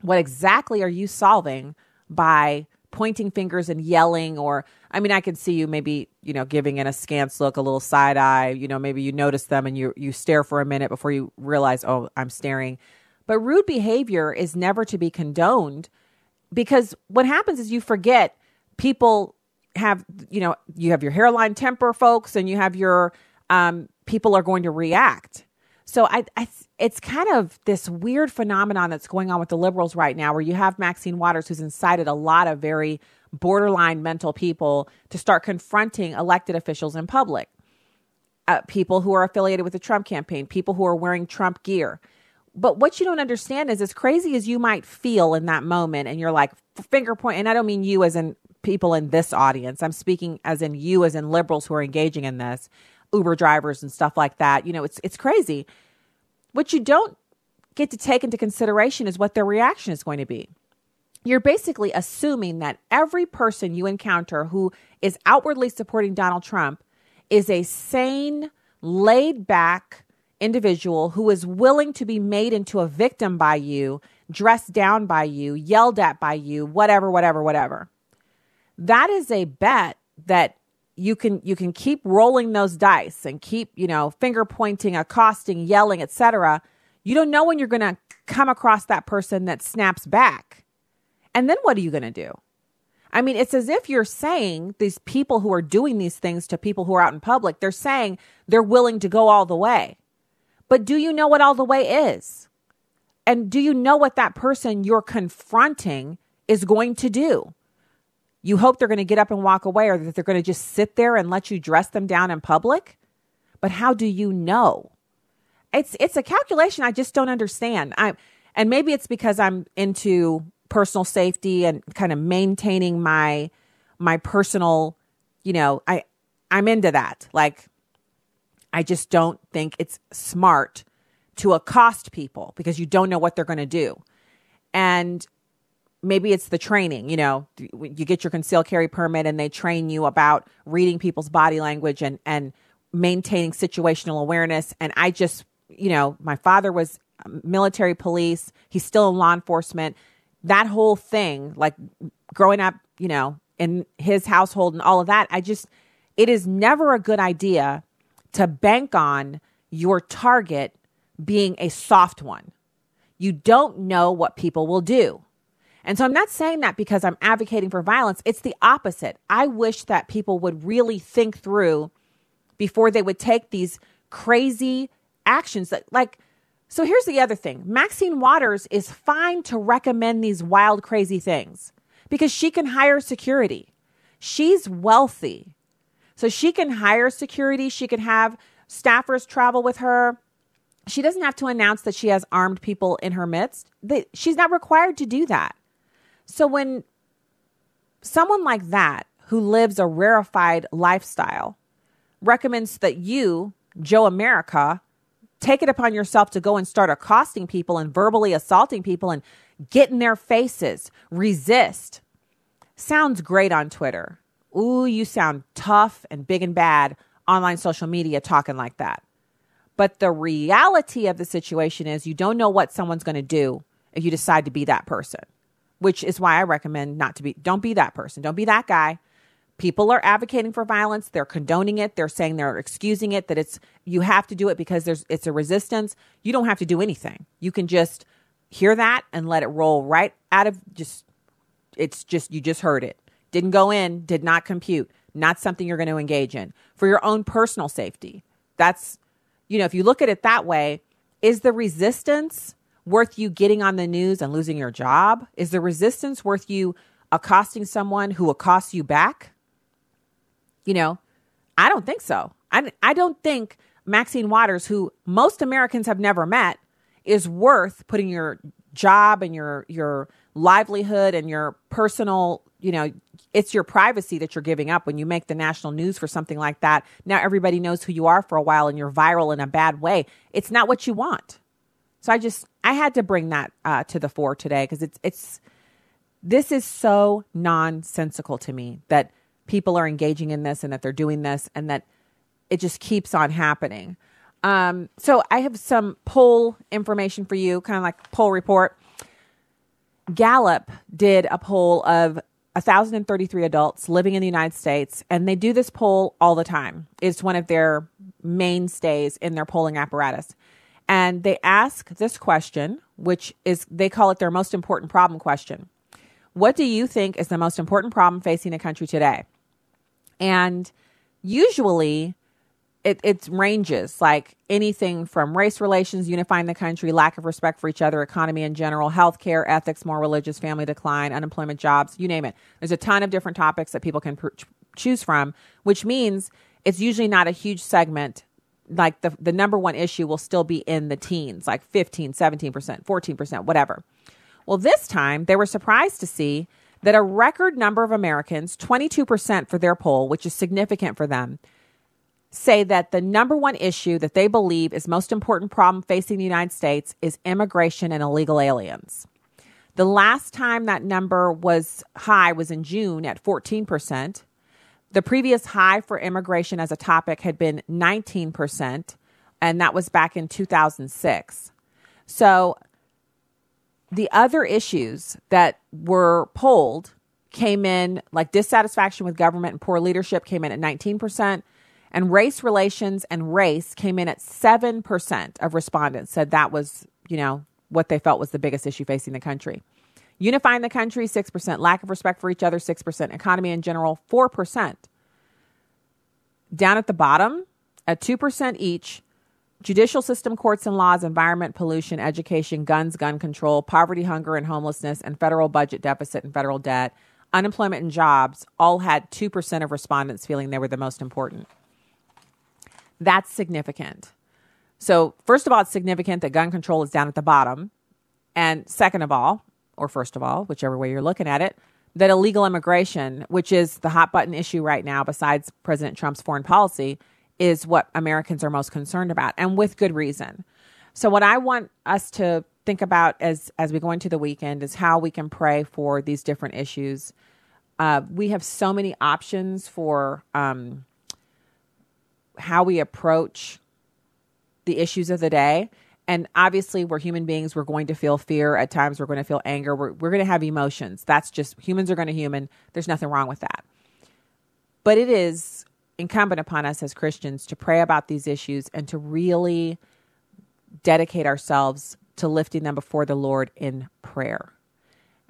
What exactly are you solving by pointing fingers and yelling? Or, I mean, I could see you maybe, you know, giving an askance look, a little side eye, you know, maybe you notice them and you, you stare for a minute before you realize, oh, I'm staring. But rude behavior is never to be condoned because what happens is you forget people have, you know, you have your hairline temper folks and you have your, um, people are going to react. So I, I, it's kind of this weird phenomenon that's going on with the liberals right now, where you have Maxine Waters, who's incited a lot of very borderline mental people to start confronting elected officials in public, uh, people who are affiliated with the Trump campaign, people who are wearing Trump gear. But what you don't understand is, as crazy as you might feel in that moment, and you're like finger point, and I don't mean you as in people in this audience. I'm speaking as in you as in liberals who are engaging in this. Uber drivers and stuff like that. You know, it's it's crazy. What you don't get to take into consideration is what their reaction is going to be. You're basically assuming that every person you encounter who is outwardly supporting Donald Trump is a sane, laid back individual who is willing to be made into a victim by you, dressed down by you, yelled at by you, whatever, whatever, whatever. That is a bet that You can you can keep rolling those dice and keep, you know, finger pointing, accosting, yelling, et cetera. You don't know when you're going to come across that person that snaps back. And then what are you going to do? I mean, it's as if you're saying these people who are doing these things to people who are out in public, they're saying they're willing to go all the way. But do you know what all the way is? And do you know what that person you're confronting is going to do? You hope they're going to get up and walk away or that they're going to just sit there and let you dress them down in public. But how do you know? It's it's a calculation I just don't understand. I and maybe it's because I'm into personal safety and kind of maintaining my my personal, you know, I I'm into that. Like, I just don't think it's smart to accost people because you don't know what they're going to do. And maybe it's the training, you know, you get your concealed carry permit and they train you about reading people's body language and, and maintaining situational awareness. And I just, you know, my father was military police. He's still in law enforcement. That whole thing, like growing up, you know, in his household and all of that, I just, it is never a good idea to bank on your target being a soft one. You don't know what people will do. And so I'm not saying that because I'm advocating for violence. It's the opposite. I wish that people would really think through, before they would take these crazy actions. That, like, so here's the other thing. Maxine Waters is fine to recommend these wild, crazy things because she can hire security. She's wealthy. So she can hire security. She can have staffers travel with her. She doesn't have to announce that she has armed people in her midst. They, she's not required to do that. So when someone like that, who lives a rarefied lifestyle, recommends that you, Joe America, take it upon yourself to go and start accosting people and verbally assaulting people and get in their faces, resist, sounds great on Twitter. Ooh, you sound tough and big and bad online social media talking like that. But the reality of the situation is you don't know what someone's going to do if you decide to be that person, which is why I recommend not to be. Don't be that person. Don't be that guy. People are advocating for violence. They're condoning it. They're saying they're excusing it, that it's you have to do it because there's it's a resistance. You don't have to do anything. You can just hear that and let it roll right out of just it's just you just heard it. Didn't go in, did not compute. Not something you're going to engage in for your own personal safety. That's, you know, if you look at it that way, is the resistance worth you getting on the news and losing your job? Is the resistance worth you accosting someone who accosts you back? You know, I don't think so. I, I don't think Maxine Waters, who most Americans have never met, is worth putting your job and your your livelihood and your personal, you know, it's your privacy that you're giving up when you make the national news for something like that. Now everybody knows who you are for a while and you're viral in a bad way. It's not what you want. So I just, I had to bring that uh, to the fore today because it's, it's, this is so nonsensical to me that people are engaging in this and that they're doing this and that it just keeps on happening. Um, so I have some poll information for you, kind of like poll report. Gallup did a poll of one thousand thirty-three adults living in the United States, and they do this poll all the time. It's one of their mainstays in their polling apparatus. And they ask this question, which is, they call it their most important problem question. What do you think is the most important problem facing the country today? And usually it, it ranges like anything from race relations, unifying the country, lack of respect for each other, economy in general, healthcare, ethics, more religious, family decline, unemployment, jobs, you name it. There's a ton of different topics that people can pr- choose from, which means it's usually not a huge segment. Like the, the number one issue will still be in the teens, like fifteen, seventeen percent, fourteen percent, whatever. Well, this time they were surprised to see that a record number of Americans, twenty-two percent for their poll, which is significant for them, say that the number one issue that they believe is most important problem facing the United States is immigration and illegal aliens. The last time that number was high was in June at fourteen percent. The previous high for immigration as a topic had been nineteen percent, and that was back in two thousand six. So the other issues that were polled came in, like dissatisfaction with government and poor leadership came in at nineteen percent, and race relations and race came in at seven percent of respondents said that was, you know, what they felt was the biggest issue facing the country. Unifying the country, six percent. Lack of respect for each other, six percent. Economy in general, four percent. Down at the bottom, at two percent each, judicial system, courts and laws, environment, pollution, education, guns, gun control, poverty, hunger, and homelessness, and federal budget deficit and federal debt, unemployment and jobs all had two percent of respondents feeling they were the most important. That's significant. So first of all, it's significant that gun control is down at the bottom. And second of all, or first of all, whichever way you're looking at it, that illegal immigration, which is the hot button issue right now, besides President Trump's foreign policy, is what Americans are most concerned about, and with good reason. So what I want us to think about as, as we go into the weekend is how we can pray for these different issues. Uh, we have so many options for um, how we approach the issues of the day. And obviously, we're human beings. We're going to feel fear at times. We're going to feel anger. We're, we're going to have emotions. That's just, humans are going to human. There's nothing wrong with that. But it is incumbent upon us as Christians to pray about these issues and to really dedicate ourselves to lifting them before the Lord in prayer.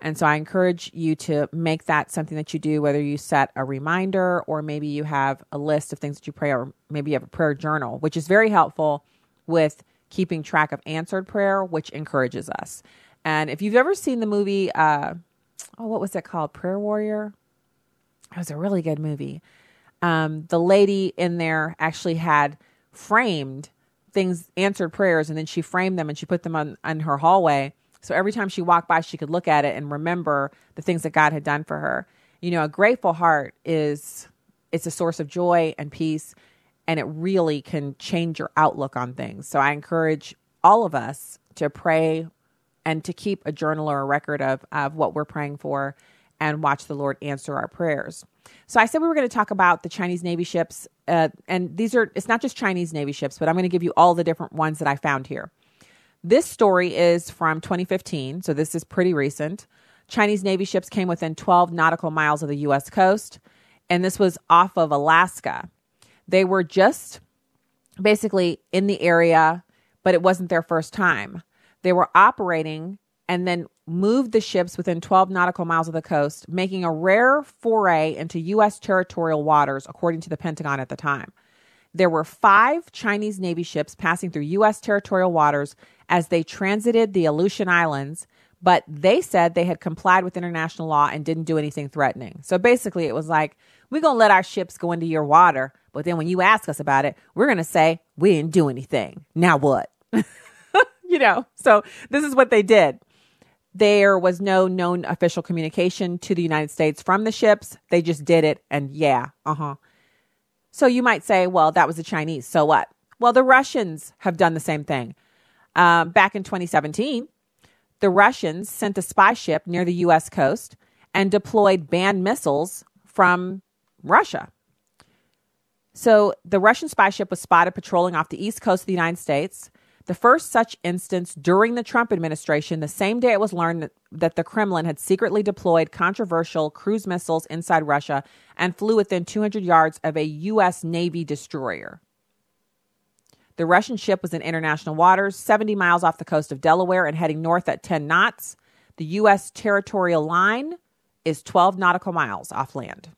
And so I encourage you to make that something that you do, whether you set a reminder or maybe you have a list of things that you pray, or maybe you have a prayer journal, which is very helpful with keeping track of answered prayer, which encourages us. And if you've ever seen the movie, uh, oh, what was it called? Prayer Warrior? It was a really good movie. Um, the lady in there actually had framed things, answered prayers, and then she framed them and she put them on, on her hallway. So every time she walked by, she could look at it and remember the things that God had done for her. You know, a grateful heart is, it's a source of joy and peace, and it really can change your outlook on things. So I encourage all of us to pray and to keep a journal or a record of, of what we're praying for and watch the Lord answer our prayers. So I said we were going to talk about the Chinese Navy ships. Uh, and these are, it's not just Chinese Navy ships, but I'm going to give you all the different ones that I found here. This story is from twenty fifteen, so this is pretty recent. Chinese Navy ships came within twelve nautical miles of the U S coast, and this was off of Alaska. They were just basically in the area, but it wasn't their first time. They were operating and then moved the ships within twelve nautical miles of the coast, making a rare foray into U S territorial waters, according to the Pentagon at the time. There were five Chinese Navy ships passing through U S territorial waters as they transited the Aleutian Islands, but they said they had complied with international law and didn't do anything threatening. So basically it was like, we're going to let our ships go into your water, but then when you ask us about it, we're going to say, we didn't do anything. Now what? You know, so this is what they did. There was no known official communication to the United States from the ships. They just did it, and yeah, uh-huh. So you might say, well, that was the Chinese. So what? Well, the Russians have done the same thing. Um, back in twenty seventeen, the Russians sent a spy ship near the U S coast and deployed banned missiles from Russia. So the Russian spy ship was spotted patrolling off the east coast of the United States. The first such instance during the Trump administration, the same day it was learned that, that the Kremlin had secretly deployed controversial cruise missiles inside Russia and flew within two hundred yards of a U S Navy destroyer. The Russian ship was in international waters, seventy miles off the coast of Delaware and heading north at ten knots. The U S territorial line is twelve nautical miles off land.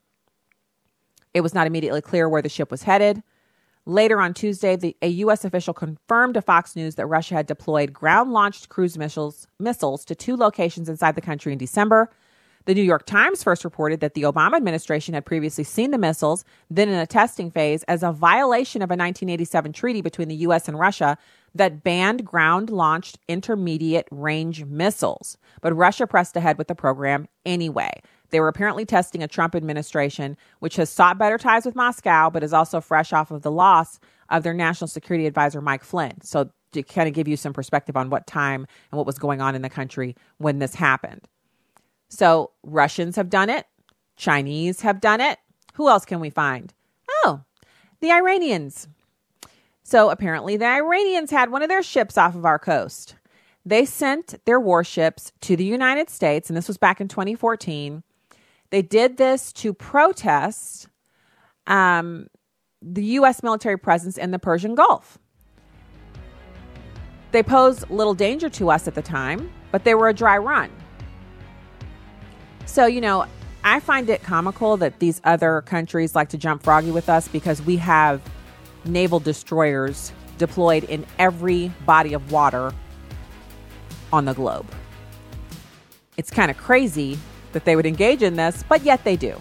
It was not immediately clear where the ship was headed. Later on Tuesday, the, a U S official confirmed to Fox News that Russia had deployed ground-launched cruise missiles, missiles to two locations inside the country in December. The New York Times first reported that the Obama administration had previously seen the missiles, then in a testing phase, as a violation of a nineteen eighty-seven treaty between the U S and Russia that banned ground-launched intermediate-range missiles. But Russia pressed ahead with the program anyway. They were apparently testing a Trump administration, which has sought better ties with Moscow, but is also fresh off of the loss of their national security advisor, Mike Flynn. So to kind of give you some perspective on what time and what was going on in the country when this happened. So Russians have done it. Chinese have done it. Who else can we find? Oh, the Iranians. So apparently the Iranians had one of their ships off of our coast. They sent their warships to the United States, and this was back in twenty fourteen. They did this to protest um, the U S military presence in the Persian Gulf. They posed little danger to us at the time, but they were a dry run. So, you know, I find it comical that these other countries like to jump froggy with us because we have naval destroyers deployed in every body of water on the globe. It's kind of crazy that they would engage in this, but yet they do.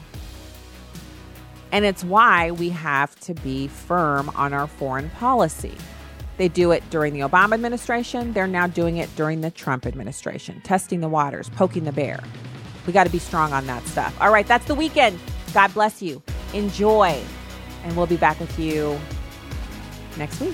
And it's why we have to be firm on our foreign policy. They do it during the Obama administration. They're now doing it during the Trump administration, testing the waters, poking the bear. We got to be strong on that stuff. All right, that's the weekend. God bless you. Enjoy. And we'll be back with you next week.